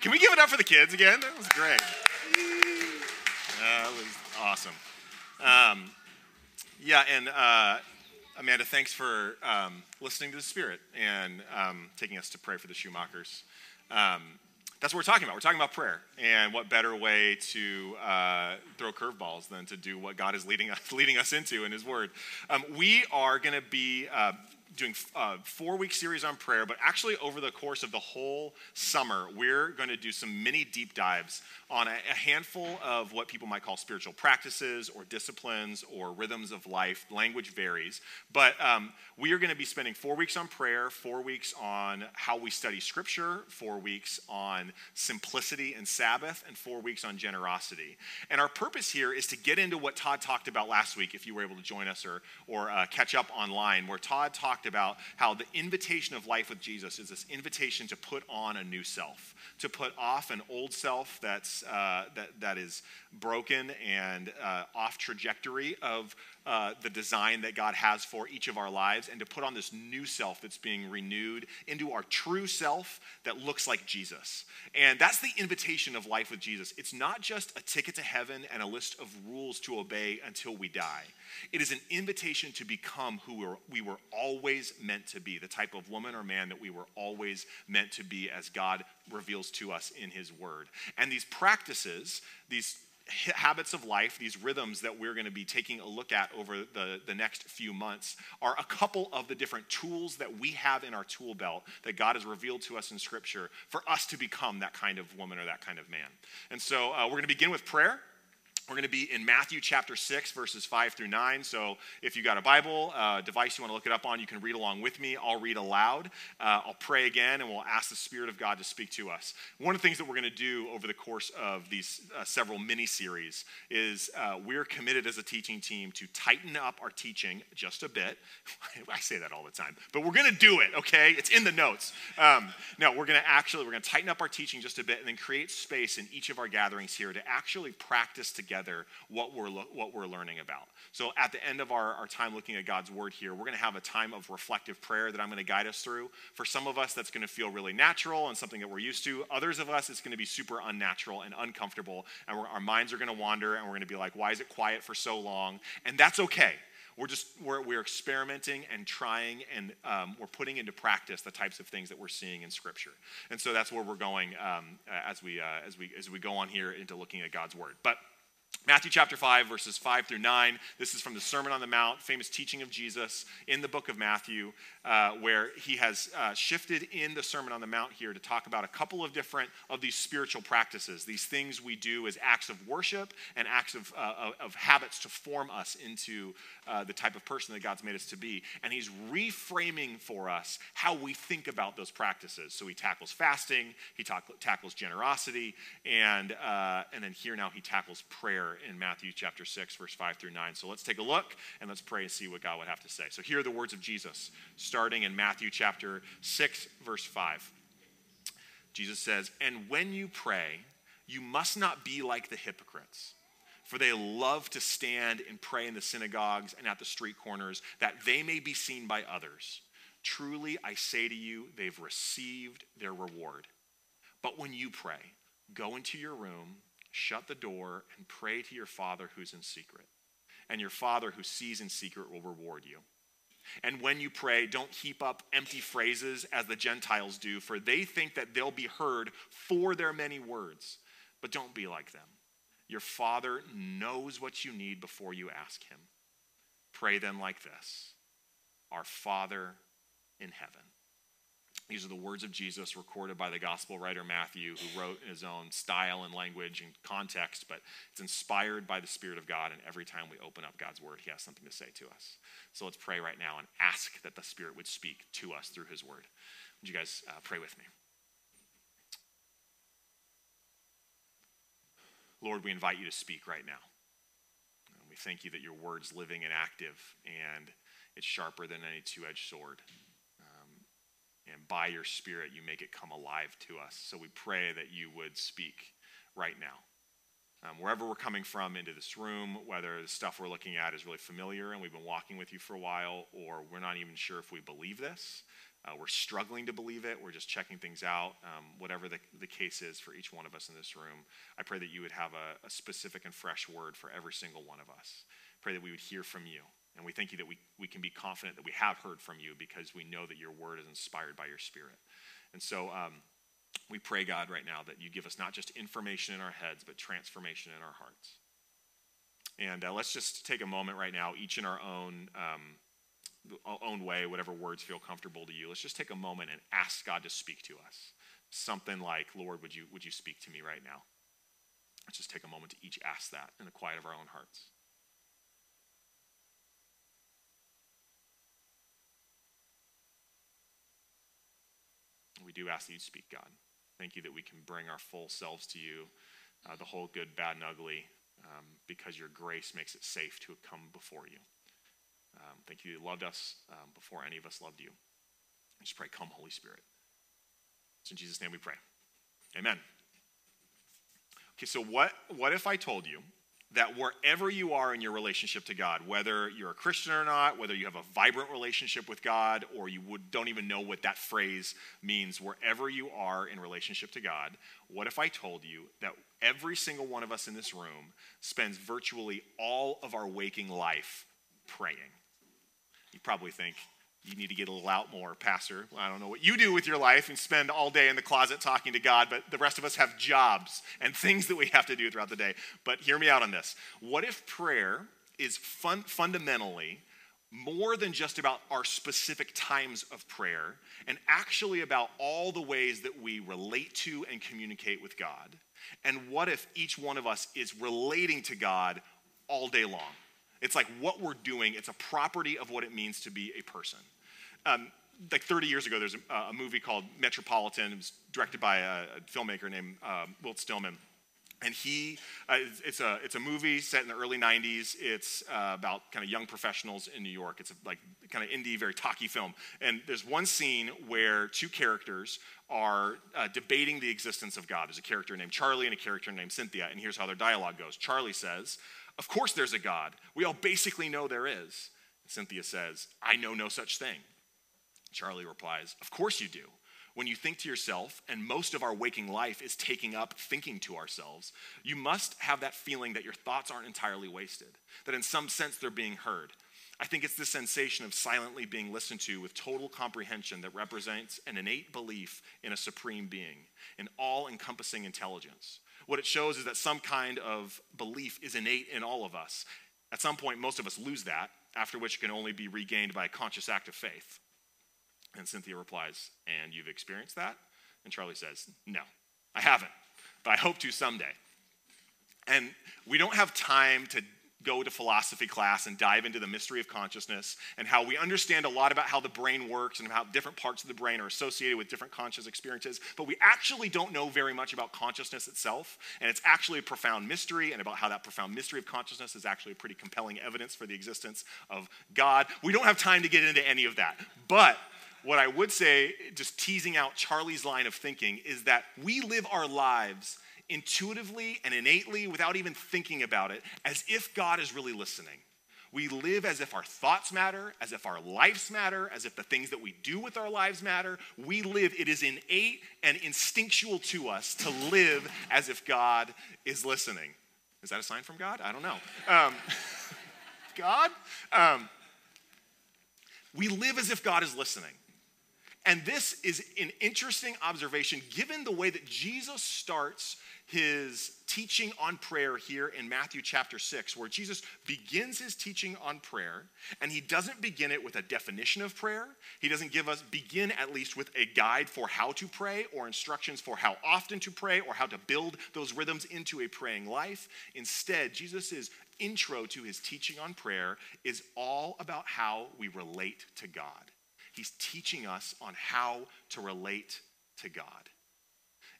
Can we give it up for the kids again? That was great. That was awesome. Amanda, thanks for listening to the Spirit and taking us to pray for the Schumachers. That's what we're talking about. We're talking about prayer, and what better way to throw curveballs than to do what God is leading us into in His Word. We are going to be doing a 4-week series on prayer, but actually over the course of the whole summer, we're going to do some mini deep dives on a handful of what people might call spiritual practices or disciplines or rhythms of life. Language varies, but we are going to be spending 4 weeks on prayer, 4 weeks on how we study Scripture, 4 weeks on simplicity and Sabbath, and 4 weeks on generosity. And our purpose here is to get into what Todd talked about last week, if you were able to join us or catch up online, where Todd talked about how the invitation of life with Jesus is this invitation to put on a new self, to put off an old self that is broken and off trajectory of the design that God has for each of our lives, and to put on this new self that's being renewed into our true self that looks like Jesus. And that's the invitation of life with Jesus. It's not just a ticket to heaven and a list of rules to obey until we die. It is an invitation to become who we were always meant to be, the type of woman or man that we were always meant to be as God reveals to us in His Word. And these practices, these habits of life, these rhythms that we're going to be taking a look at over the next few months are a couple of the different tools that we have in our tool belt that God has revealed to us in Scripture for us to become that kind of woman or that kind of man. And so we're going to begin with prayer. We're going to be in Matthew chapter 6, verses 5 through 9. So if you got a Bible, device you want to look it up on, you can read along with me. I'll read aloud. I'll pray again, and we'll ask the Spirit of God to speak to us. One of the things that we're going to do over the course of these several mini-series is we're committed as a teaching team to tighten up our teaching just a bit. I say that all the time, but we're going to do it, okay? It's in the notes. We're going to tighten up our teaching just a bit and then create space in each of our gatherings here to actually practice together what we're learning about. So at the end of our time looking at God's Word here, we're going to have a time of reflective prayer that I'm going to guide us through. For some of us, that's going to feel really natural and something that we're used to. Others of us, it's going to be super unnatural and uncomfortable, and our minds are going to wander, and we're going to be like, why is it quiet for so long? And that's okay. We're experimenting and trying, and we're putting into practice the types of things that we're seeing in Scripture. And so that's where we're going as we go on here into looking at God's Word. But Matthew chapter 5, verses 5 through 9. This is from the Sermon on the Mount, famous teaching of Jesus in the book of Matthew, where he has shifted in the Sermon on the Mount here to talk about a couple of different of these spiritual practices, these things we do as acts of worship and acts of habits to form us into the type of person that God's made us to be. And he's reframing for us how we think about those practices. So he tackles fasting, he tackles generosity, and then here now he tackles prayer in Matthew chapter 6, verse 5 through 9. So let's take a look and let's pray and see what God would have to say. So here are the words of Jesus, starting in Matthew chapter 6, verse 5. Jesus says, "And when you pray, you must not be like the hypocrites, for they love to stand and pray in the synagogues and at the street corners, that they may be seen by others. Truly, I say to you, they've received their reward. But when you pray, go into your room, shut the door, and pray to your Father who's in secret. And your Father who sees in secret will reward you. And when you pray, don't heap up empty phrases as the Gentiles do, for they think that they'll be heard for their many words. But don't be like them. Your Father knows what you need before you ask Him. Pray then like this: Our Father in heaven." These are the words of Jesus recorded by the gospel writer Matthew, who wrote in his own style and language and context, but it's inspired by the Spirit of God, and every time we open up God's Word, He has something to say to us. So let's pray right now and ask that the Spirit would speak to us through His Word. Would you guys pray with me? Lord, we invite You to speak right now. And we thank You that Your Word's living and active, and it's sharper than any two-edged sword. And by Your Spirit, You make it come alive to us. So we pray that You would speak right now. Wherever we're coming from into this room, whether the stuff we're looking at is really familiar and we've been walking with You for a while, or we're not even sure if we believe this, We're struggling to believe it. We're just checking things out, whatever the case is for each one of us in this room. I pray that you would have a specific and fresh word for every single one of us. Pray that we would hear from you. And we thank you that we can be confident that we have heard from you because we know that your word is inspired by your spirit. And so we pray, God, right now that you give us not just information in our heads, but transformation in our hearts. And let's just take a moment right now, each in our own way, whatever words feel comfortable to you. Let's just take a moment and ask God to speak to us. Something like, Lord, would you speak to me right now? Let's just take a moment to each ask that in the quiet of our own hearts. We do ask that you speak, God. Thank you that we can bring our full selves to you, the whole good, bad, and ugly, because your grace makes it safe to come before you. Thank you that you loved us before any of us loved you. I just pray, come, Holy Spirit. It's in Jesus' name we pray. Amen. Okay, so what if I told you that wherever you are in your relationship to God, whether you're a Christian or not, whether you have a vibrant relationship with God, or don't even know what that phrase means, wherever you are in relationship to God, what if I told you that every single one of us in this room spends virtually all of our waking life praying? You probably think, you need to get a little out more, Pastor. Well, I don't know what you do with your life and spend all day in the closet talking to God, but the rest of us have jobs and things that we have to do throughout the day. But hear me out on this. What if prayer is fundamentally more than just about our specific times of prayer, and actually about all the ways that we relate to and communicate with God? And what if each one of us is relating to God all day long? It's like what we're doing, it's a property of what it means to be a person. Like 30 years ago, there's a movie called Metropolitan. It was directed by a filmmaker named Wilt Stillman. And it's a movie set in the early 90s. It's about kind of young professionals in New York. It's like kind of indie, very talky film. And there's one scene where two characters are debating the existence of God. There's a character named Charlie and a character named Cynthia. And here's how their dialogue goes. Charlie says, "Of course there's a God. We all basically know there is." And Cynthia says, "I know no such thing." Charlie replies, "Of course you do. When you think to yourself, and most of our waking life is taking up thinking to ourselves, you must have that feeling that your thoughts aren't entirely wasted, that in some sense they're being heard. I think it's this sensation of silently being listened to with total comprehension that represents an innate belief in a supreme being, an all-encompassing intelligence. What it shows is that some kind of belief is innate in all of us. At some point, most of us lose that, after which it can only be regained by a conscious act of faith." And Cynthia replies, "And you've experienced that?" And Charlie says, "No, I haven't, but I hope to someday." And we don't have time to go to philosophy class and dive into the mystery of consciousness and how we understand a lot about how the brain works and how different parts of the brain are associated with different conscious experiences, but we actually don't know very much about consciousness itself, and it's actually a profound mystery, and about how that profound mystery of consciousness is actually pretty compelling evidence for the existence of God. We don't have time to get into any of that, but what I would say, just teasing out Charlie's line of thinking, is that we live our lives intuitively and innately, without even thinking about it, as if God is really listening. We live as if our thoughts matter, as if our lives matter, as if the things that we do with our lives matter. We live, it is innate and instinctual to us to live as if God is listening. Is that a sign from God? I don't know. God? We live as if God is listening. And this is an interesting observation given the way that Jesus starts his teaching on prayer here in Matthew chapter 6, where Jesus begins his teaching on prayer, and he doesn't begin it with a definition of prayer. He doesn't begin at least with a guide for how to pray or instructions for how often to pray or how to build those rhythms into a praying life. Instead, Jesus' intro to his teaching on prayer is all about how we relate to God. He's teaching us on how to relate to God.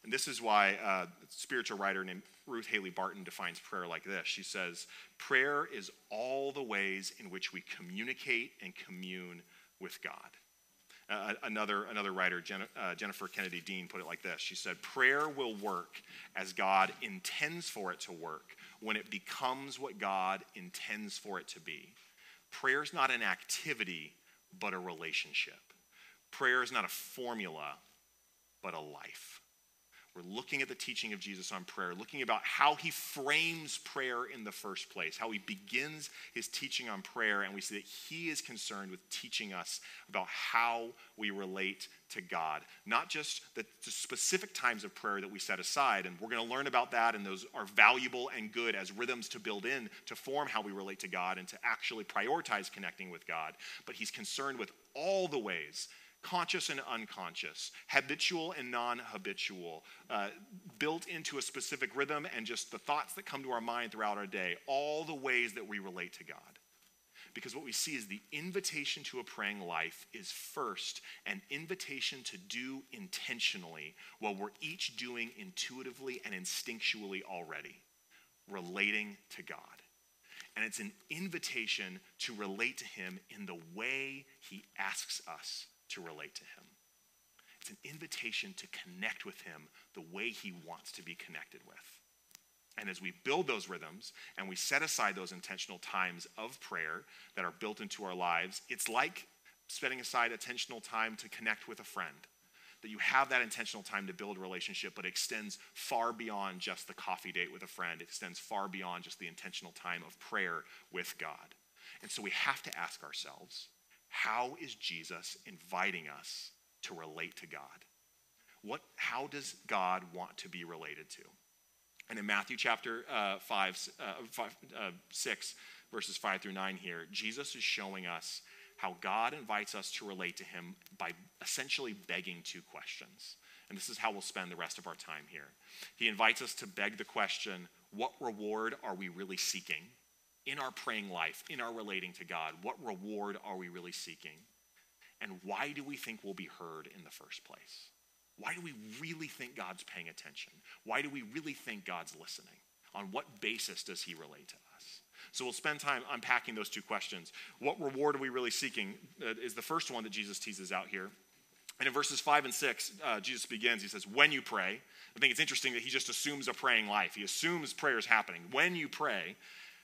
And this is why a spiritual writer named Ruth Haley Barton defines prayer like this. She says, "Prayer is all the ways in which we communicate and commune with God." Another writer, Jennifer Kennedy Dean, put it like this. She said, "Prayer will work as God intends for it to work when it becomes what God intends for it to be. Prayer is not an activity, but a relationship. Prayer is not a formula, but a life. We're looking at the teaching of Jesus on prayer, looking about how he frames prayer in the first place, how he begins his teaching on prayer, and we see that he is concerned with teaching us about how we relate to God, not just the specific times of prayer that we set aside, and we're going to learn about that, and those are valuable and good as rhythms to build in to form how we relate to God and to actually prioritize connecting with God, but he's concerned with all the ways, conscious and unconscious, habitual and non-habitual, built into a specific rhythm and just the thoughts that come to our mind throughout our day, all the ways that we relate to God. Because what we see is the invitation to a praying life is first an invitation to do intentionally what we're each doing intuitively and instinctually already, relating to God. And it's an invitation to relate to him in the way he asks us to relate to him. It's an invitation to connect with him the way he wants to be connected with. And as we build those rhythms and we set aside those intentional times of prayer that are built into our lives, it's like setting aside intentional time to connect with a friend, that you have that intentional time to build a relationship, but it extends far beyond just the coffee date with a friend. It extends far beyond just the intentional time of prayer with God. And so we have to ask ourselves, how is Jesus inviting us to relate to God? How does God want to be related to? And in Matthew chapter 6, verses 5 through 9 here, Jesus is showing us how God invites us to relate to him by essentially begging two questions. And this is how we'll spend the rest of our time here. He invites us to beg the question, what reward are we really seeking? In our praying life, in our relating to God, what reward are we really seeking? And why do we think we'll be heard in the first place? Why do we really think God's paying attention? Why do we really think God's listening? On what basis does he relate to us? So we'll spend time unpacking those two questions. What reward are we really seeking is the first one that Jesus teases out here. And in verses 5 and 6, Jesus begins, he says, when you pray. I think it's interesting that he just assumes a praying life. He assumes prayer is happening. When you pray,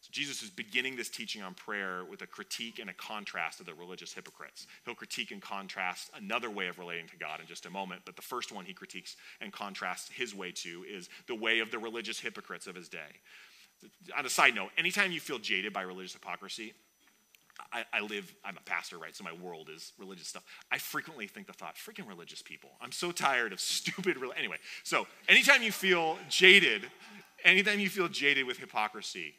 So Jesus is beginning this teaching on prayer with a critique and a contrast of the religious hypocrites. He'll critique and contrast another way of relating to God in just a moment, but the first one he critiques and contrasts his way to is the way of the religious hypocrites of his day. On a side note, anytime you feel jaded by religious hypocrisy, I'm a pastor, right? So my world is religious stuff. I frequently think the thought, freaking religious people. I'm so tired of stupid, anyway. So anytime you feel jaded with hypocrisy,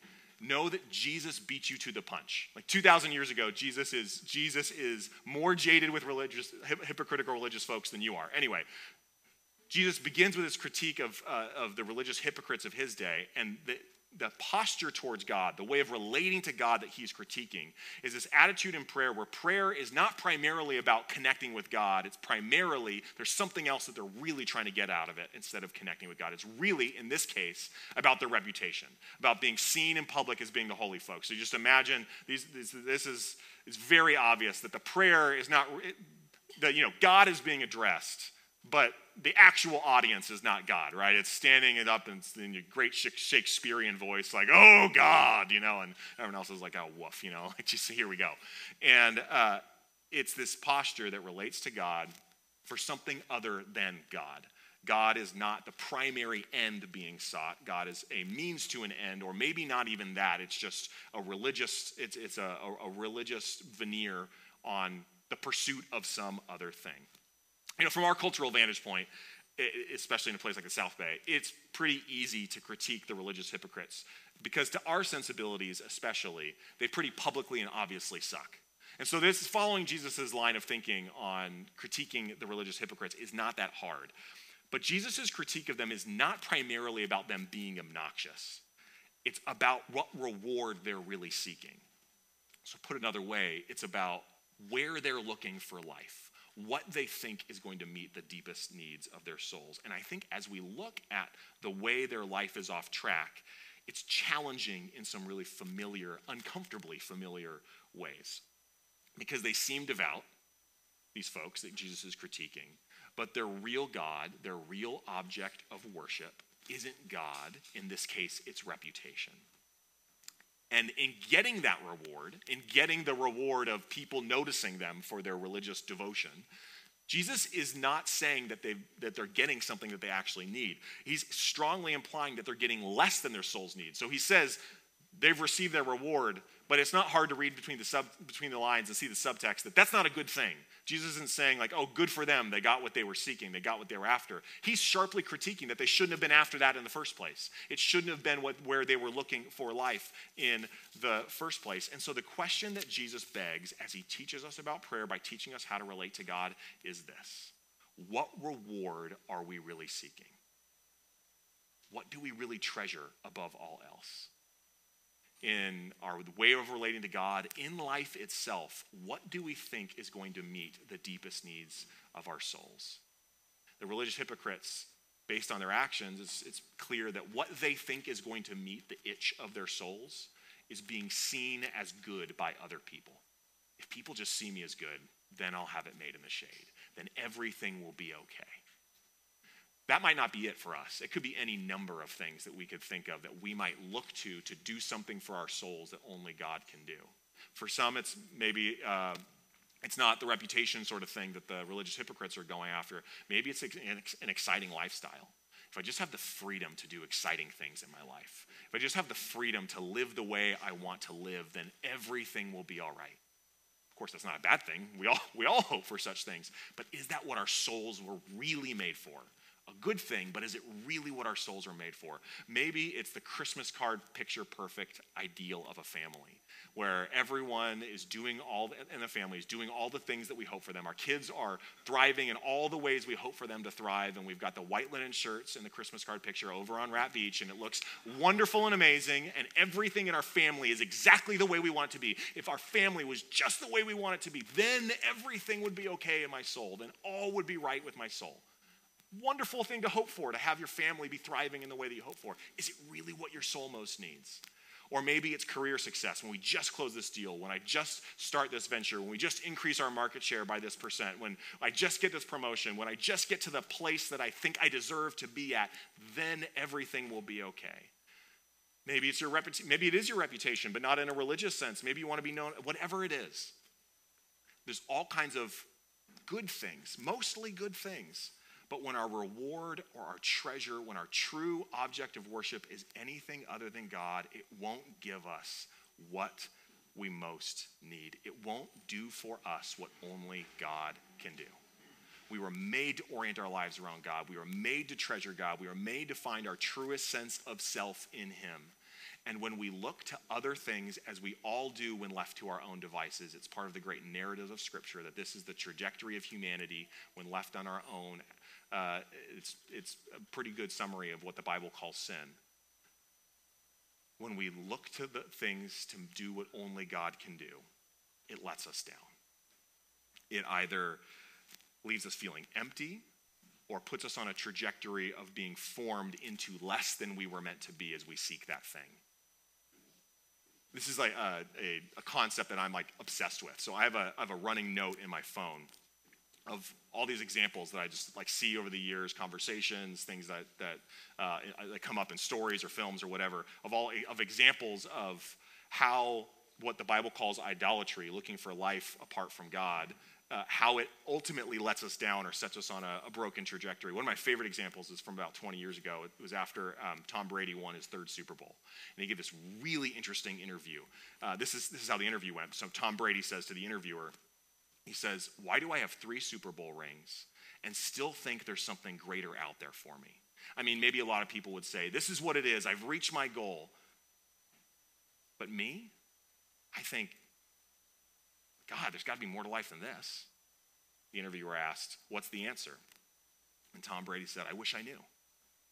know that Jesus beat you to the punch. Like 2,000 years ago, Jesus is more jaded with hypocritical religious folks than you are. Anyway, Jesus begins with his critique of the religious hypocrites of his day, and the posture towards God, the way of relating to God that he's critiquing, is this attitude in prayer where prayer is not primarily about connecting with God. It's primarily, there's something else that they're really trying to get out of it instead of connecting with God. It's really, in this case, about their reputation, about being seen in public as being the holy folks. So just imagine, it's very obvious that the prayer is not, God is being addressed, but the actual audience is not God, right? It's standing it up in your great Shakespearean voice, like, oh, God, and everyone else is like, oh, woof, like, just here we go. And it's this posture that relates to God for something other than God. God is not the primary end being sought. God is a means to an end, or maybe not even that. It's just a religious veneer on the pursuit of some other thing. From our cultural vantage point, especially in a place like the South Bay, it's pretty easy to critique the religious hypocrites because to our sensibilities especially, they pretty publicly and obviously suck. And so this following Jesus' line of thinking on critiquing the religious hypocrites is not that hard. But Jesus' critique of them is not primarily about them being obnoxious. It's about what reward they're really seeking. So put another way, it's about where they're looking for life, what they think is going to meet the deepest needs of their souls. And I think as we look at the way their life is off track, It's challenging in some really familiar, uncomfortably familiar ways, because they seem devout, these folks that Jesus is critiquing, but their real God, their real object of worship isn't God. In this case, it's reputation. And in getting that reward, in getting the reward of people noticing them for their religious devotion, Jesus is not saying that they're getting something that they actually need. He's strongly implying that they're getting less than their souls need. So he says they've received their reward, but it's not hard to read between the lines and see the subtext that that's not a good thing. Jesus isn't saying like, oh, good for them. They got what they were seeking. They got what they were after. He's sharply critiquing that they shouldn't have been after that in the first place. It shouldn't have been where they were looking for life in the first place. And so the question that Jesus begs as he teaches us about prayer by teaching us how to relate to God is this: what reward are we really seeking? What do we really treasure above all else? In our way of relating to God, in life itself, what do we think is going to meet the deepest needs of our souls? The religious hypocrites, based on their actions, it's clear that what they think is going to meet the itch of their souls is being seen as good by other people. If people just see me as good, then I'll have it made in the shade. Then everything will be okay. That might not be it for us. It could be any number of things that we could think of that we might look to do something for our souls that only God can do. For some, it's maybe it's not the reputation sort of thing that the religious hypocrites are going after. Maybe it's an exciting lifestyle. If I just have the freedom to do exciting things in my life, if I just have the freedom to live the way I want to live, then everything will be all right. Of course, that's not a bad thing. We all hope for such things. But is that what our souls were really made for? A good thing, but is it really what our souls are made for? Maybe it's the Christmas card picture perfect ideal of a family where everyone is doing all the things that we hope for them. Our kids are thriving in all the ways we hope for them to thrive, and we've got the white linen shirts and the Christmas card picture over on Rat Beach, and it looks wonderful and amazing, and everything in our family is exactly the way we want it to be. If our family was just the way we want it to be, then everything would be okay in my soul, then all would be right with my soul. Wonderful thing to hope for, to have your family be thriving in the way that you hope for. Is it really what your soul most needs? Or maybe it's career success. When we just close this deal, when I just start this venture, when we just increase our market share by this %, when I just get this promotion, when I just get to the place that I think I deserve to be at, then everything will be okay. Maybe it's maybe it is your reputation, but not in a religious sense. Maybe you want to be known, whatever it is. There's all kinds of good things, mostly good things. But when our reward or our treasure, when our true object of worship is anything other than God, it won't give us what we most need. It won't do for us what only God can do. We were made to orient our lives around God. We were made to treasure God. We were made to find our truest sense of self in Him. And when we look to other things, as we all do when left to our own devices, it's part of the great narrative of Scripture that this is the trajectory of humanity when left on our own. It's a pretty good summary of what the Bible calls sin. When we look to the things to do what only God can do, it lets us down. It either leaves us feeling empty or puts us on a trajectory of being formed into less than we were meant to be as we seek that thing. This is like a concept that I'm like obsessed with. So I have a running note in my phone of all these examples that I just like see over the years, conversations, things that come up in stories or films or whatever, of examples of how what the Bible calls idolatry, looking for life apart from God, how it ultimately lets us down or sets us on a broken trajectory. One of my favorite examples is from about 20 years ago. It was after Tom Brady won his third Super Bowl. And he gave this really interesting interview. This is how the interview went. So Tom Brady says to the interviewer, he says, "Why do I have 3 Super Bowl rings and still think there's something greater out there for me? I mean, maybe a lot of people would say, this is what it is. I've reached my goal. But me, I think, God, there's got to be more to life than this." The interviewer asked, "What's the answer?" And Tom Brady said, "I wish I knew.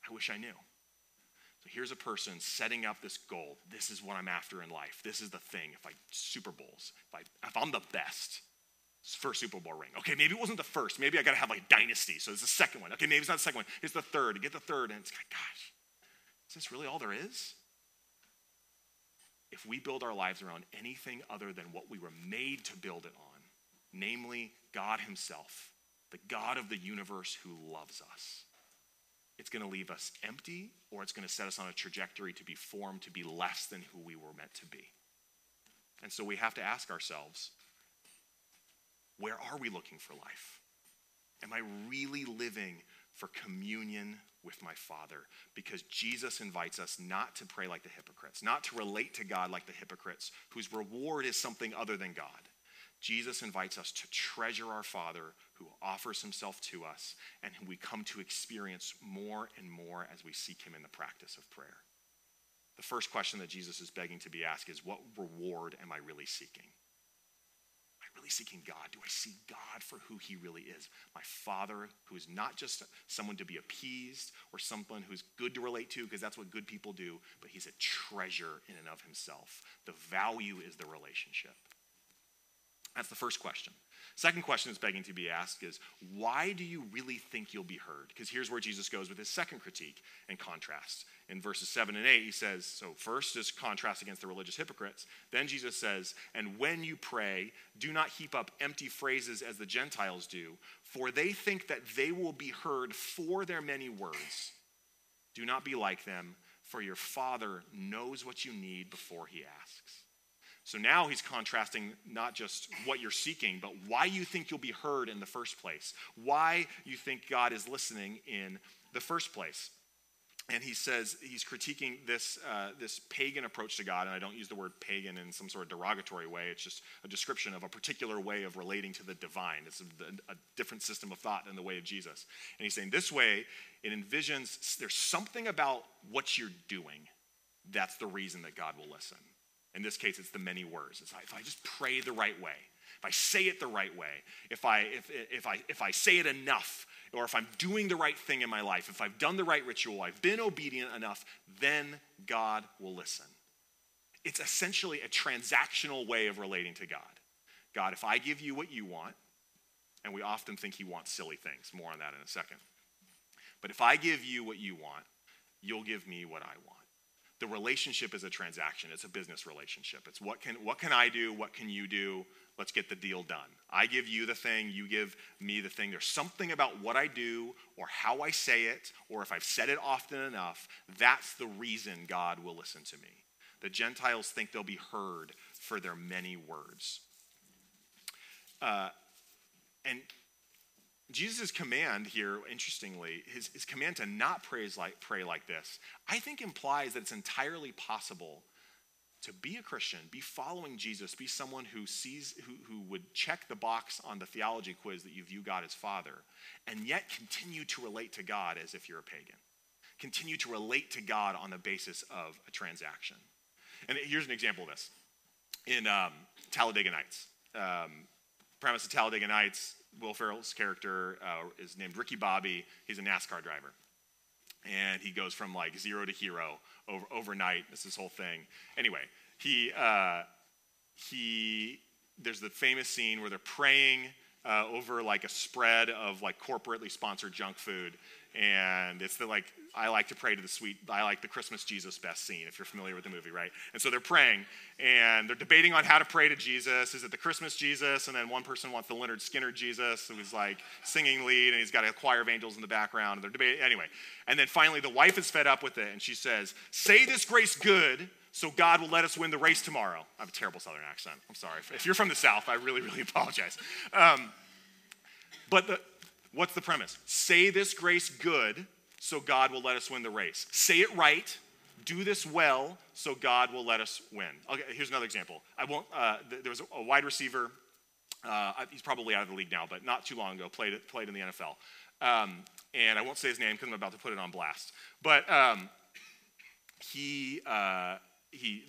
I wish I knew." So here's a person setting up this goal. This is what I'm after in life. This is the thing. If I Super Bowls, if I'm the best, first Super Bowl ring. Okay, maybe it wasn't the first. Maybe I got to have like a dynasty. So it's the second one. Okay, maybe it's not the second one. It's the third. Get the third. And it's like, gosh, is this really all there is? if we build our lives around anything other than what we were made to build it on, namely God himself, the God of the universe who loves us, it's going to leave us empty, or it's going to set us on a trajectory to be formed to be less than who we were meant to be. And so we have to ask ourselves, where are we looking for life? Am I really living for communion with my Father? Because Jesus invites us not to pray like the hypocrites, not to relate to God like the hypocrites, whose reward is something other than God. Jesus invites us to treasure our Father who offers himself to us and who we come to experience more and more as we seek him in the practice of prayer. The first question that Jesus is begging to be asked is, what reward am I really seeking? Really seeking God? Do I see God for who he really is? My Father, who is not just someone to be appeased or someone who's good to relate to, because that's what good people do, but he's a treasure in and of himself. The value is the relationship. That's the first question. Second question that's begging to be asked is, why do you really think you'll be heard? Because here's where Jesus goes with his second critique and contrast. In verses 7 and 8, he says, so first is contrast against the religious hypocrites. Then Jesus says, and when you pray, do not heap up empty phrases as the Gentiles do, for they think that they will be heard for their many words. Do not be like them, for your Father knows what you need before he asks. So now he's contrasting not just what you're seeking, but why you think you'll be heard in the first place, why you think God is listening in the first place. And he says, he's critiquing this pagan approach to God, and I don't use the word pagan in some sort of derogatory way. It's just a description of a particular way of relating to the divine. It's a different system of thought than the way of Jesus. And he's saying this way, it envisions there's something about what you're doing that's the reason that God will listen. In this case, it's the many words. It's like, if I just pray the right way, if I say it the right way, if I say it enough, or if I'm doing the right thing in my life, if I've done the right ritual, I've been obedient enough, then God will listen. It's essentially a transactional way of relating to God. God, if I give you what you want, and we often think he wants silly things, more on that in a second. But if I give you what you want, you'll give me what I want. The relationship is a transaction. It's a business relationship. It's what can I do? What can you do? Let's get the deal done. I give you the thing. You give me the thing. There's something about what I do or how I say it or if I've said it often enough. That's the reason God will listen to me. The Gentiles think they'll be heard for their many words. And Jesus' command here, interestingly, his command to not pray like this, I think implies that it's entirely possible to be a Christian, be following Jesus, be someone who sees, who would check the box on the theology quiz that you view God as Father, and yet continue to relate to God as if you're a pagan. Continue to relate to God on the basis of a transaction. And here's an example of this. In Talladega Nights, premise of Talladega Nights, Will Ferrell's character is named Ricky Bobby. He's a NASCAR driver. And he goes from like zero to hero overnight. It's this whole thing. Anyway, there's the famous scene where they're praying over like a spread of like corporately sponsored junk food. And it's the like, I like to pray to the sweet, I like the Christmas Jesus best scene, if you're familiar with the movie, right? And so they're praying, and they're debating on how to pray to Jesus. Is it the Christmas Jesus? And then one person wants the Leonard Skinner Jesus, who's like singing lead, and he's got a choir of angels in the background. And they're debating, anyway. And then finally, the wife is fed up with it, and she says, say this grace good, so God will let us win the race tomorrow. I have a terrible Southern accent. I'm sorry. If you're from the South, I really, really apologize. What's the premise? Say this grace good, so God will let us win the race. Say it right. Do this well, so God will let us win. Okay, here's another example. There was a wide receiver. He's probably out of the league now, but not too long ago, played in the NFL. And I won't say his name because I'm about to put it on blast. But there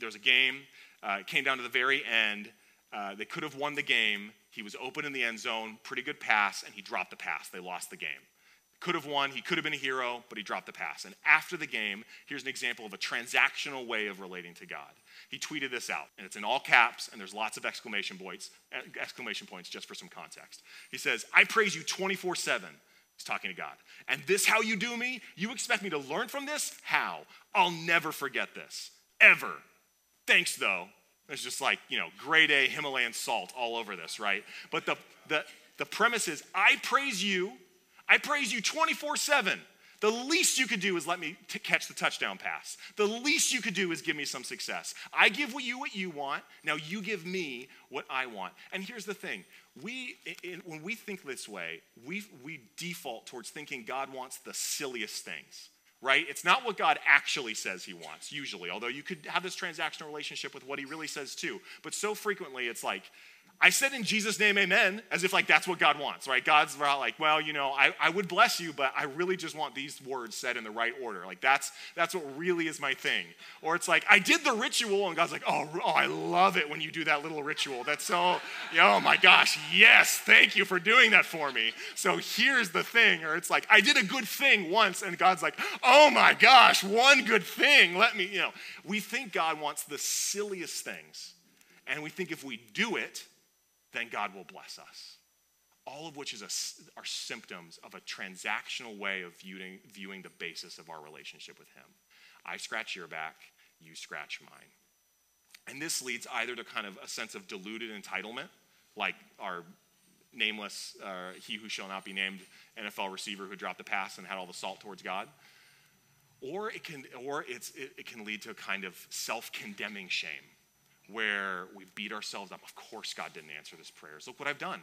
was a game. It came down to the very end. They could have won the game. He was open in the end zone, pretty good pass, and he dropped the pass. They lost the game. Could have won. He could have been a hero, but he dropped the pass. And after the game, here's an example of a transactional way of relating to God. He tweeted this out, and it's in all caps, and there's lots of exclamation points just for some context. He says, I praise you 24/7. He's talking to God. And this how you do me? You expect me to learn from this? How? I'll never forget this, ever. Thanks, though. There's just like, you know, grade A Himalayan salt all over this, right? But the premise is, I praise you 24/7. The least you could do is let me catch the touchdown pass. The least you could do is give me some success. I give what you want. Now you give me what I want. And here's the thing. When we think this way, we default towards thinking God wants the silliest things, right? It's not what God actually says he wants, usually. Although you could have this transactional relationship with what he really says too. But so frequently it's like, I said in Jesus' name, amen, as if like that's what God wants, right? God's not like, well, you know, I would bless you, but I really just want these words said in the right order. Like that's what really is my thing. Or it's like, I did the ritual, and God's like, oh, I love it when you do that little ritual. That's so, oh my gosh, yes, thank you for doing that for me. So here's the thing. Or it's like, I did a good thing once, and God's like, oh my gosh, one good thing. Let me, we think God wants the silliest things. And we think if we do it, then God will bless us. All of which are symptoms of a transactional way of viewing the basis of our relationship with him. I scratch your back, you scratch mine. And this leads either to kind of a sense of deluded entitlement, like our nameless, he who shall not be named NFL receiver who dropped the pass and had all the salt towards God. Or it can lead to a kind of self-condemning shame, where we beat ourselves up. Of course God didn't answer this prayer. Look what I've done.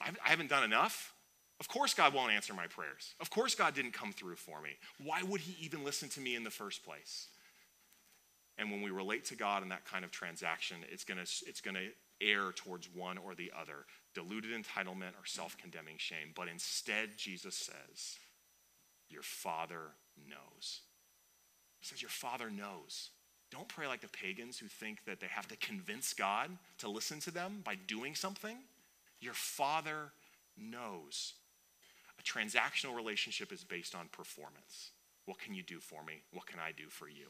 I haven't done enough. Of course God won't answer my prayers. Of course God didn't come through for me. Why would he even listen to me in the first place? And when we relate to God in that kind of transaction, it's gonna err towards one or the other, deluded entitlement or self-condemning shame. But instead, Jesus says, your Father knows. He says, your Father knows. Don't pray like the pagans who think that they have to convince God to listen to them by doing something. Your Father knows. A transactional relationship is based on performance. What can you do for me? What can I do for you?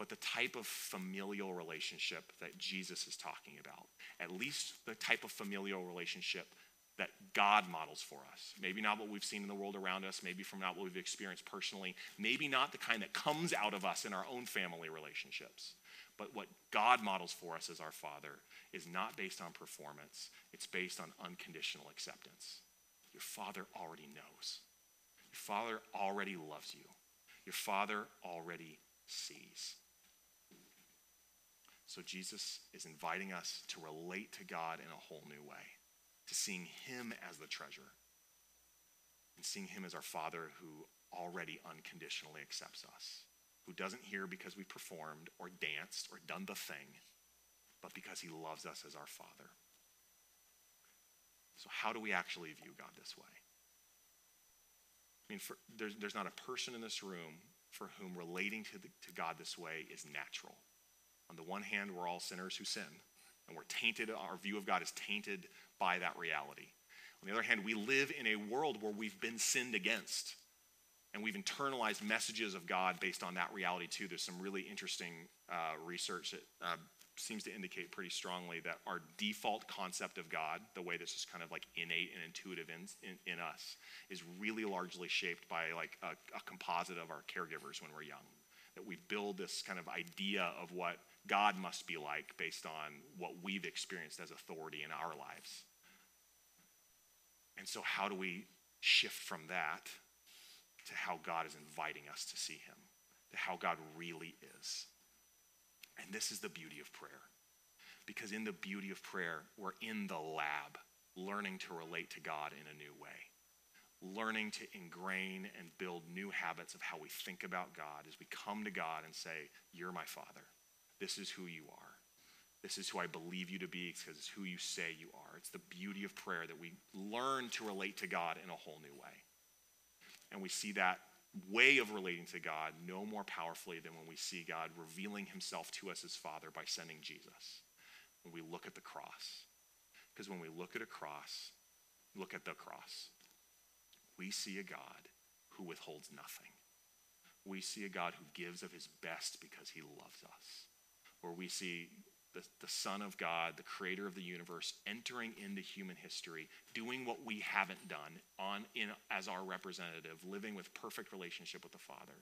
But the type of familial relationship that Jesus is talking about, at least the type of familial relationship that God models for us. Maybe not what we've seen in the world around us, maybe from not what we've experienced personally, maybe not the kind that comes out of us in our own family relationships. But what God models for us as our Father is not based on performance, it's based on unconditional acceptance. Your Father already knows. Your Father already loves you. Your Father already sees. So Jesus is inviting us to relate to God in a whole new way, to seeing him as the treasure and seeing him as our Father who already unconditionally accepts us, who doesn't hear because we performed or danced or done the thing, but because he loves us as our Father. So how do we actually view God this way? I mean, there's not a person in this room for whom relating to God this way is natural. On the one hand, we're all sinners who sin, and we're tainted, our view of God is tainted by that reality. On the other hand, we live in a world where we've been sinned against, and we've internalized messages of God based on that reality too. There's some really interesting research that seems to indicate pretty strongly that our default concept of God, the way that's just kind of like innate and intuitive in us, is really largely shaped by like a composite of our caregivers when we're young, that we build this kind of idea of what God must be like based on what we've experienced as authority in our lives. And so how do we shift from that to how God is inviting us to see him, to how God really is? And this is the beauty of prayer. Because in the beauty of prayer, we're in the lab, learning to relate to God in a new way, learning to ingrain and build new habits of how we think about God as we come to God and say, you're my Father. This is who you are. This is who I believe you to be because it's who you say you are. It's the beauty of prayer that we learn to relate to God in a whole new way. And we see that way of relating to God no more powerfully than when we see God revealing himself to us as Father by sending Jesus. When we look at the cross. Because when we look at the cross, we see a God who withholds nothing. We see a God who gives of his best because he loves us. Or we see the Son of God, the creator of the universe, entering into human history, doing what we haven't done as our representative, living with perfect relationship with the Father,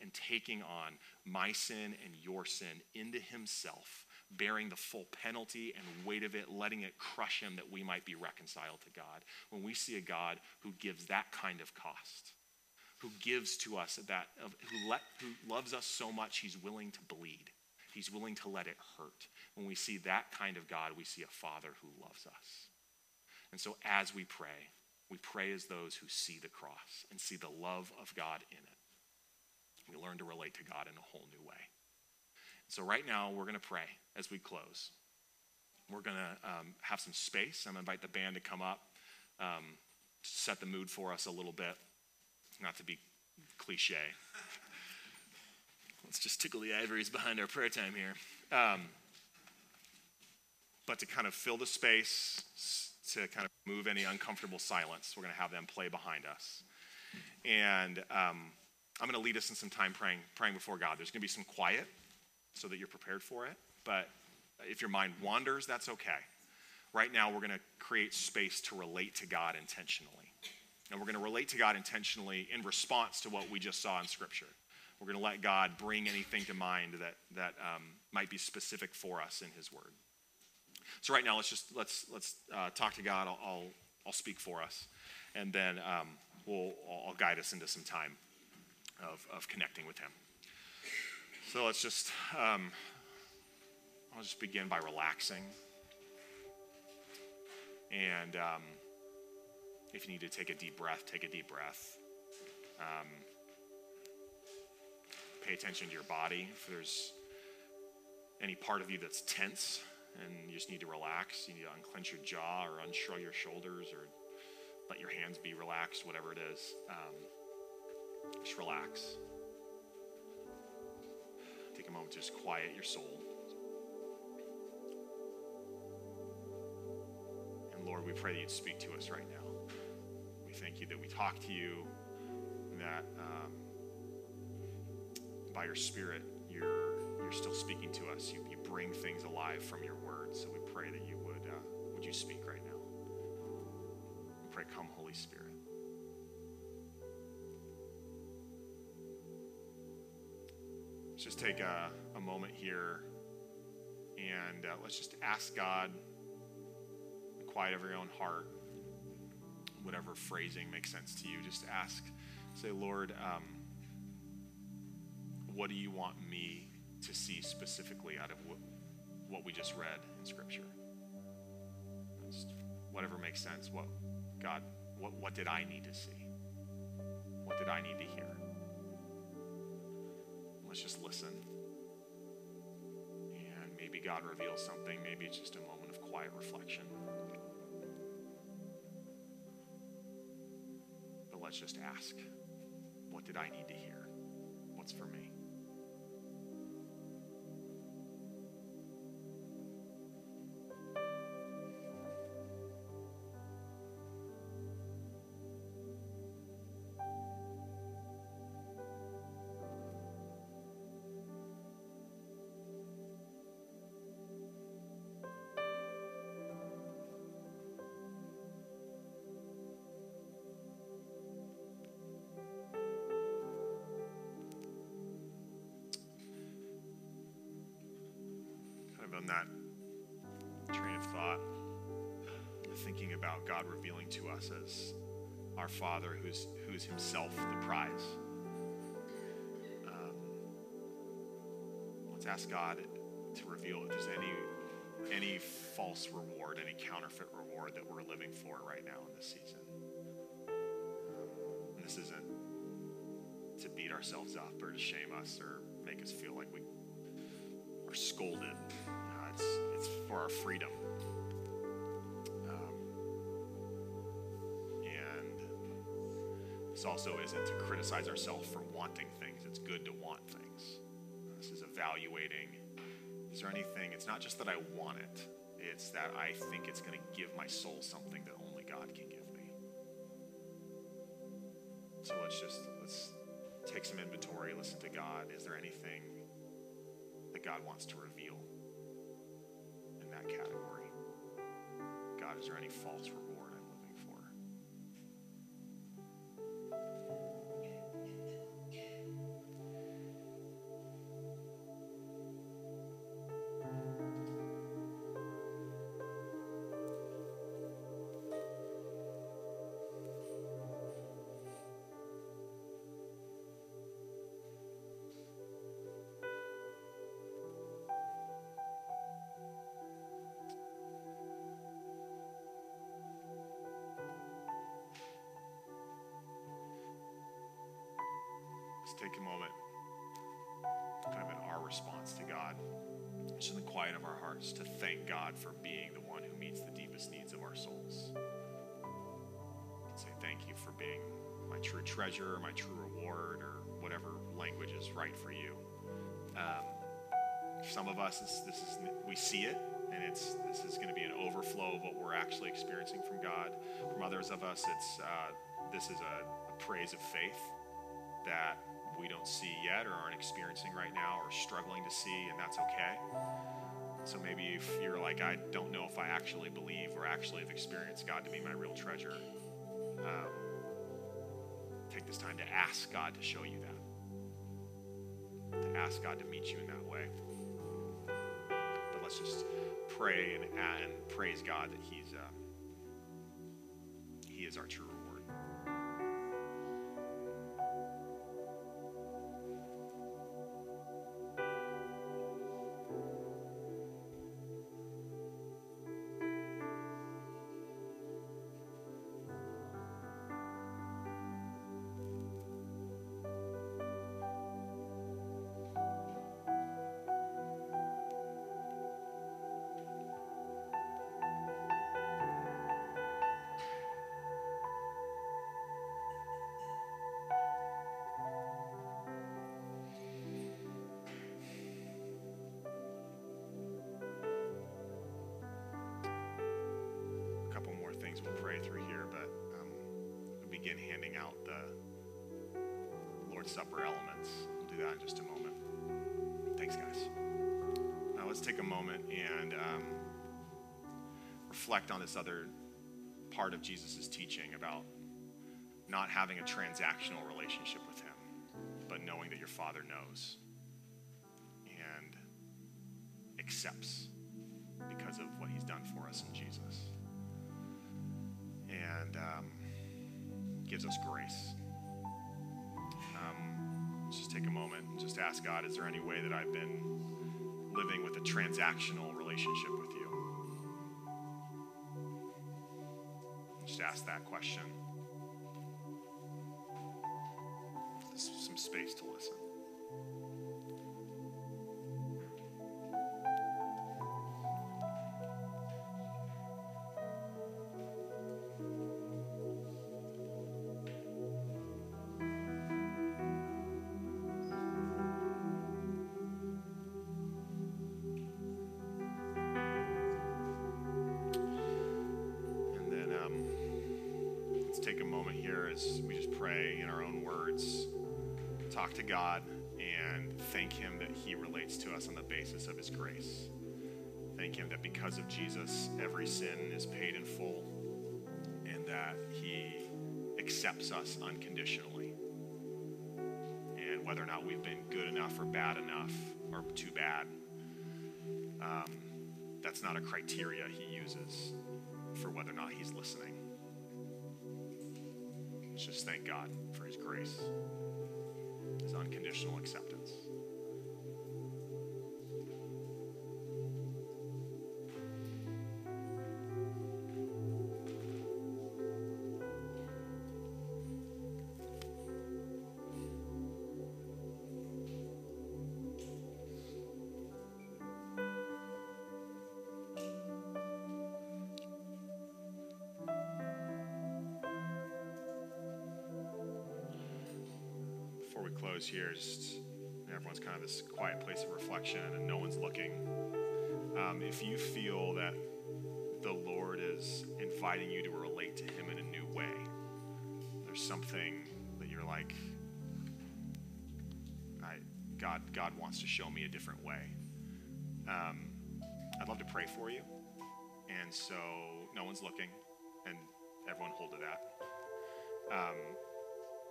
and taking on my sin and your sin into himself, bearing the full penalty and weight of it, letting it crush him that we might be reconciled to God. When we see a God who gives that kind of cost, who gives to us that, who loves us so much he's willing to bleed, he's willing to let it hurt. When we see that kind of God, we see a Father who loves us. And so as we pray as those who see the cross and see the love of God in it. We learn to relate to God in a whole new way. So right now, we're going to pray as we close. We're going to have some space. I'm going to invite the band to come up, set the mood for us a little bit, not to be cliche. Let's just tickle the ivories behind our prayer time here. But to kind of fill the space, to kind of remove any uncomfortable silence, we're going to have them play behind us. And I'm going to lead us in some time praying before God. There's going to be some quiet so that you're prepared for it. But if your mind wanders, that's okay. Right now, we're going to create space to relate to God intentionally. And we're going to relate to God intentionally in response to what we just saw in Scripture. We're going to let God bring anything to mind that might be specific for us in his word. So right now, let's talk to God. I'll speak for us, and then I'll guide us into some time of connecting with him. So let's just I'll just begin by relaxing, and if you need to take a deep breath, take a deep breath. Pay attention to your body. If there's any part of you that's tense and you just need to relax, you need to unclench your jaw or unshrug your shoulders or let your hands be relaxed, whatever it is, just relax. Take a moment to just quiet your soul. And Lord, we pray that you'd speak to us right now. We thank you that we talk to you, that by your Spirit, you're still speaking to us. You bring things alive from your word. So we pray that you would you speak right now? We pray, come Holy Spirit. Let's just take a moment here, and let's just ask God, quiet of your own heart, whatever phrasing makes sense to you. Just ask, say, Lord, what do you want me to see specifically out of what we just read in Scripture? Just whatever makes sense. What, God, what did I need to see? What did I need to hear? Let's just listen. And maybe God reveals something. Maybe it's just a moment of quiet reflection. But let's just ask, what did I need to hear? What's for me? That train of thought, thinking about God revealing to us as our Father who's himself the prize. Let's ask God to reveal if there's any false reward, any counterfeit reward that we're living for right now in this season. And this isn't to beat ourselves up or to shame us or make us feel like we are scolded. It's for our freedom. And this also isn't to criticize ourselves for wanting things. It's good to want things. This is evaluating. Is there anything? It's not just that I want it. It's that I think it's going to give my soul something that only God can give me. So let's take some inventory, listen to God. Is there anything that God wants to reveal? that category. God, is there any false reward I'm living for? Take a moment, kind of in our response to God, just in the quiet of our hearts, to thank God for being the one who meets the deepest needs of our souls. And say, thank you for being my true treasure, or my true reward, or whatever language is right for you. For some of us, this is we see it, and this is going to be an overflow of what we're actually experiencing from God. From others of us, this is a praise of faith that we don't see yet or aren't experiencing right now or struggling to see, and that's okay. So maybe if you're like, I don't know if I actually believe or actually have experienced God to be my real treasure, take this time to ask God to show you that, to ask God to meet you in that way. But let's just pray and praise God that he is our true reward. We'll pray through here, but we'll begin handing out the Lord's Supper elements. We'll do that in just a moment. Thanks, guys. Now let's take a moment and reflect on this other part of Jesus' teaching about not having a transactional relationship with him, but knowing that your Father knows and accepts because of what he's done for us in Jesus. And gives us grace. Let's just take a moment and just ask God, is there any way that I've been living with a transactional relationship with you? Just ask that question. There's some space to listen. Talk to God and thank him that he relates to us on the basis of his grace. Thank him that because of Jesus, every sin is paid in full and that he accepts us unconditionally. And whether or not we've been good enough or bad enough or too bad, that's not a criteria he uses for whether or not he's listening. Let's just thank God for his grace. His unconditional acceptance. Close here, just everyone's kind of this quiet place of reflection and no one's looking. If you feel that the Lord is inviting you to relate to him in a new way, there's something that you're like, God wants to show me a different way. I'd love to pray for you. And so no one's looking, and everyone hold to that.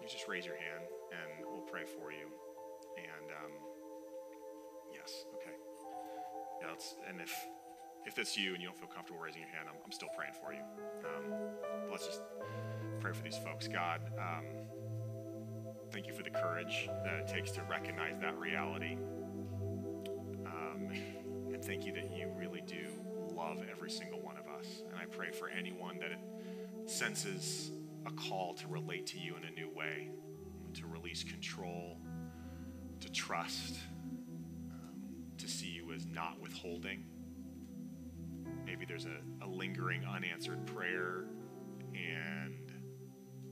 You just raise your hand, and we'll pray for you. And yes, okay. Yeah, and if that's you and you don't feel comfortable raising your hand, I'm still praying for you. But let's just pray for these folks. God, thank you for the courage that it takes to recognize that reality. And thank you that you really do love every single one of us. And I pray for anyone that it senses a call to relate to you in a new way, to release control, to trust, to see you as not withholding. Maybe there's a lingering unanswered prayer, and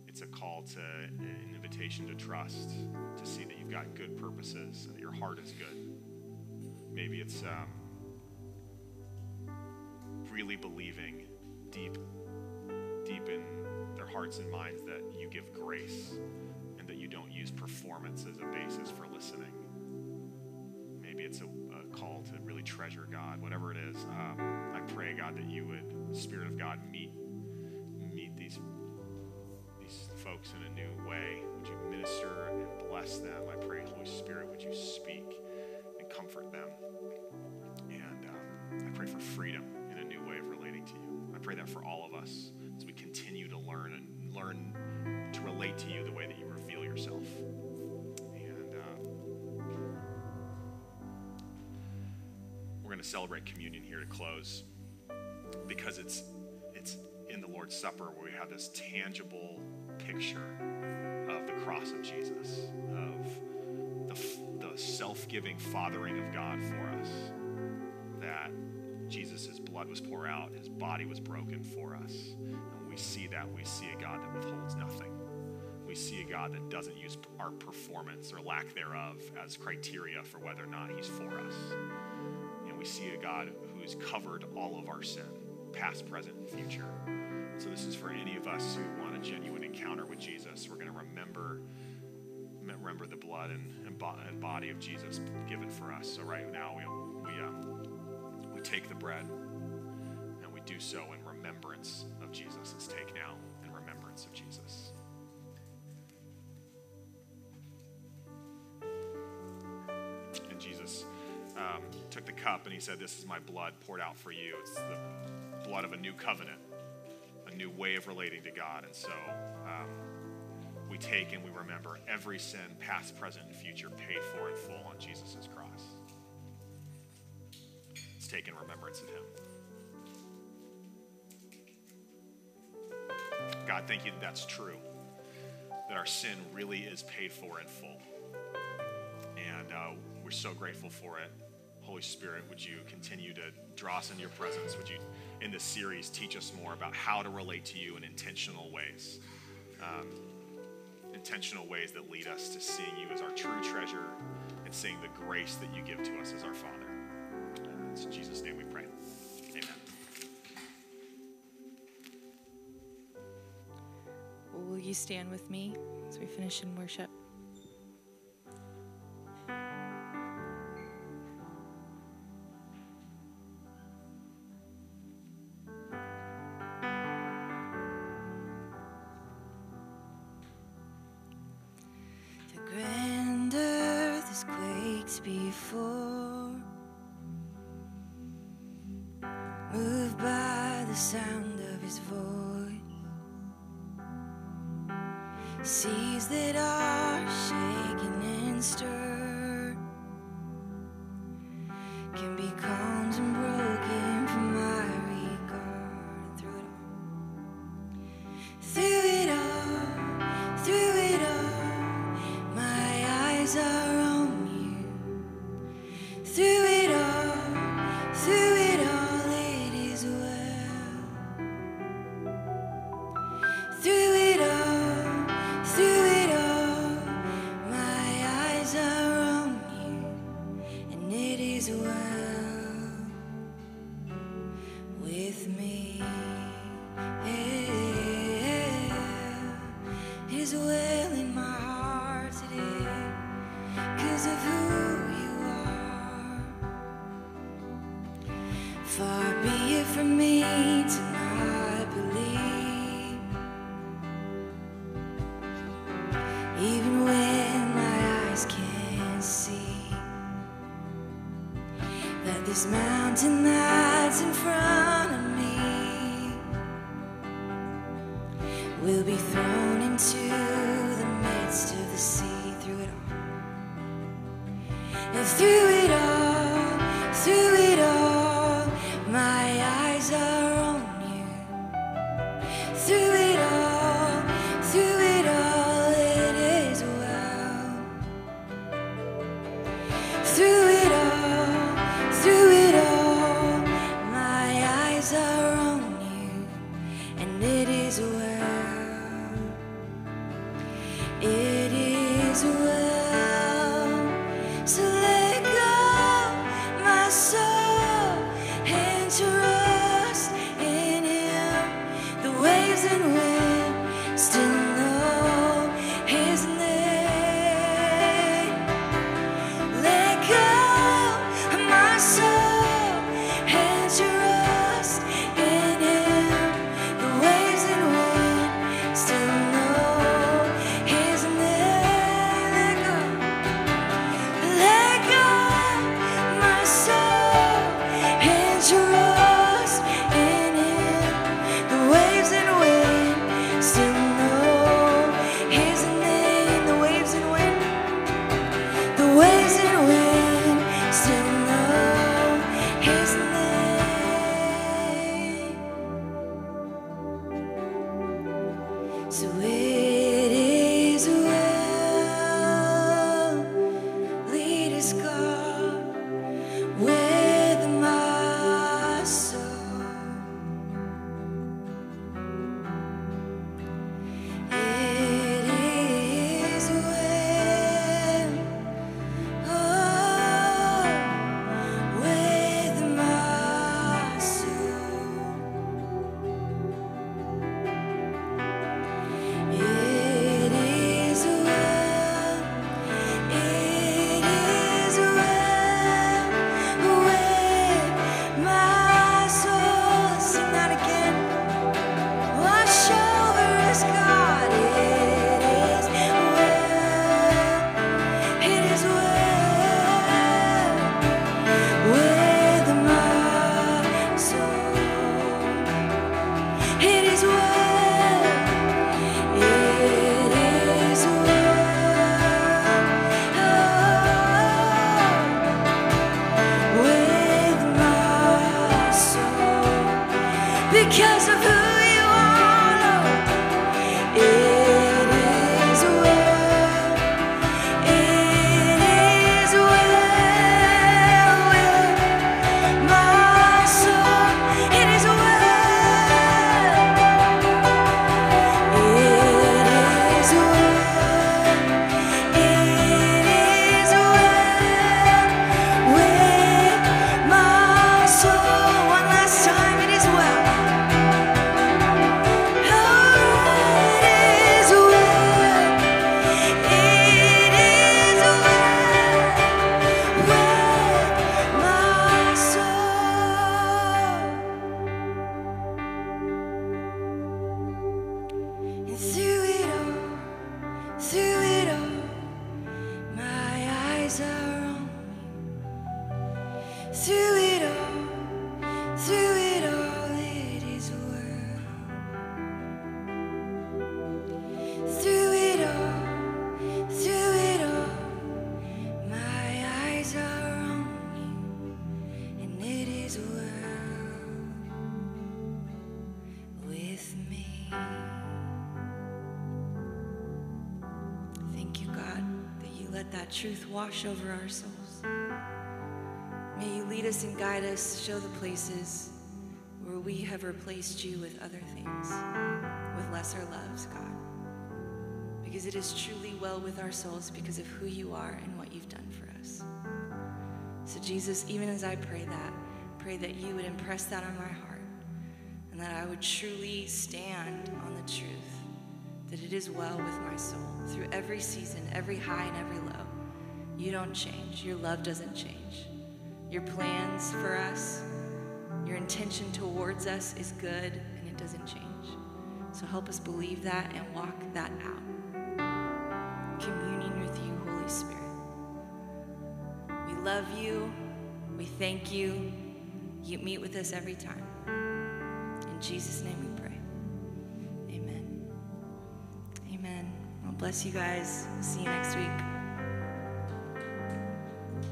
it's a call to an invitation to trust, to see that you've got good purposes and that your heart is good. Maybe it's really believing deep in their hearts and minds that you give grace and that you don't use performance as a basis for listening. Maybe it's a call to really treasure God, whatever it is. I pray, God, that you would, Spirit of God, meet these folks in a new way. Would you minister and bless them? I pray, Holy Spirit, would you speak and comfort them? And I pray for freedom in a new way of relating to you. I pray that for all of us as we continue to learn to relate to you the way that you reveal yourself. And we're going to celebrate communion here to close, because it's in the Lord's Supper where we have this tangible picture of the cross of Jesus, of the self-giving fathering of God for us, that Jesus' blood was poured out, his body was broken for us. And when we see that, we see a God that withholds nothing. We see a God that doesn't use our performance or lack thereof as criteria for whether or not he's for us. And we see a God who's covered all of our sin, past, present, and future. So this is for any of us who want a genuine encounter with Jesus. We're going to remember the blood and body of Jesus given for us. So right now we take the bread, and we do so in remembrance of Jesus. Let's take now in remembrance of Jesus. And Jesus took the cup, and he said, "This is my blood poured out for you." It's the blood of a new covenant, a new way of relating to God. And so we take and we remember every sin, past, present, and future, paid for in full on Jesus' cross. Take in remembrance of him. God, thank you that that's true, that our sin really is paid for in full. And we're so grateful for it. Holy Spirit, would you continue to draw us into your presence? Would you, in this series, teach us more about how to relate to you in intentional ways that lead us to seeing you as our true treasure and seeing the grace that you give to us as our Father. In Jesus' name we pray. Amen. Will you stand with me as we finish in worship? The grand earth is quakes before, moved by the sound of his voice, seas that are shaken and stirred can be calmed and broken from my regard. Through it all, my eyes are on you. Through it all, it is well. Through it all, my eyes are There's mountain that's in front of me. We'll be thrown into the midst of the sea. Through it all, and through it all, my eyes are on you. Through it all, it is well. Through it all. Through it all, my eyes are on you, and it is well. It is well. So let go, my soul, and trust in Him. The waves and wind still know His name. Let go, my soul, and trust in Him. The waves and wind still know His name. Let go, my soul, and trust in Him. The waves and wind still know His name. The waves and wind. The waves and wind still know His name. So it is well. Lead us, God, with my soul. It is well. Oh, with my soul, it is well. It is well with my soul. Let's sing that again. Wash over us, God. It is well. It is well with my soul. It is well. It is well with my soul, because of who you are, Lord. It is well. It is well with my soul. It is well. It is well. It is well with my soul. One last time, it is well. Oh, it is well. It is well with my soul. And through it all, my eyes are on you. Through it all, it is well. Through it all, my eyes are on you, and it is well with me. Thank you, God, that you let that truth wash over our souls. May you lead us and guide us, show the places where we have replaced you with other things, with lesser loves, God. Because it is truly well with our souls because of who you are and what you've done for us. So Jesus, even as I pray that you would impress that on my heart and that I would truly stand on the truth that it is well with my soul. Through every season, every high and every low, you don't change. Your love doesn't change. Your plans for us, your intention towards us is good, and it doesn't change. So help us believe that and walk that out. Communion with you, Holy Spirit. We love you. We thank you. You meet with us every time. In Jesus' name we pray. Amen. Amen. Well, bless you guys. See you next week.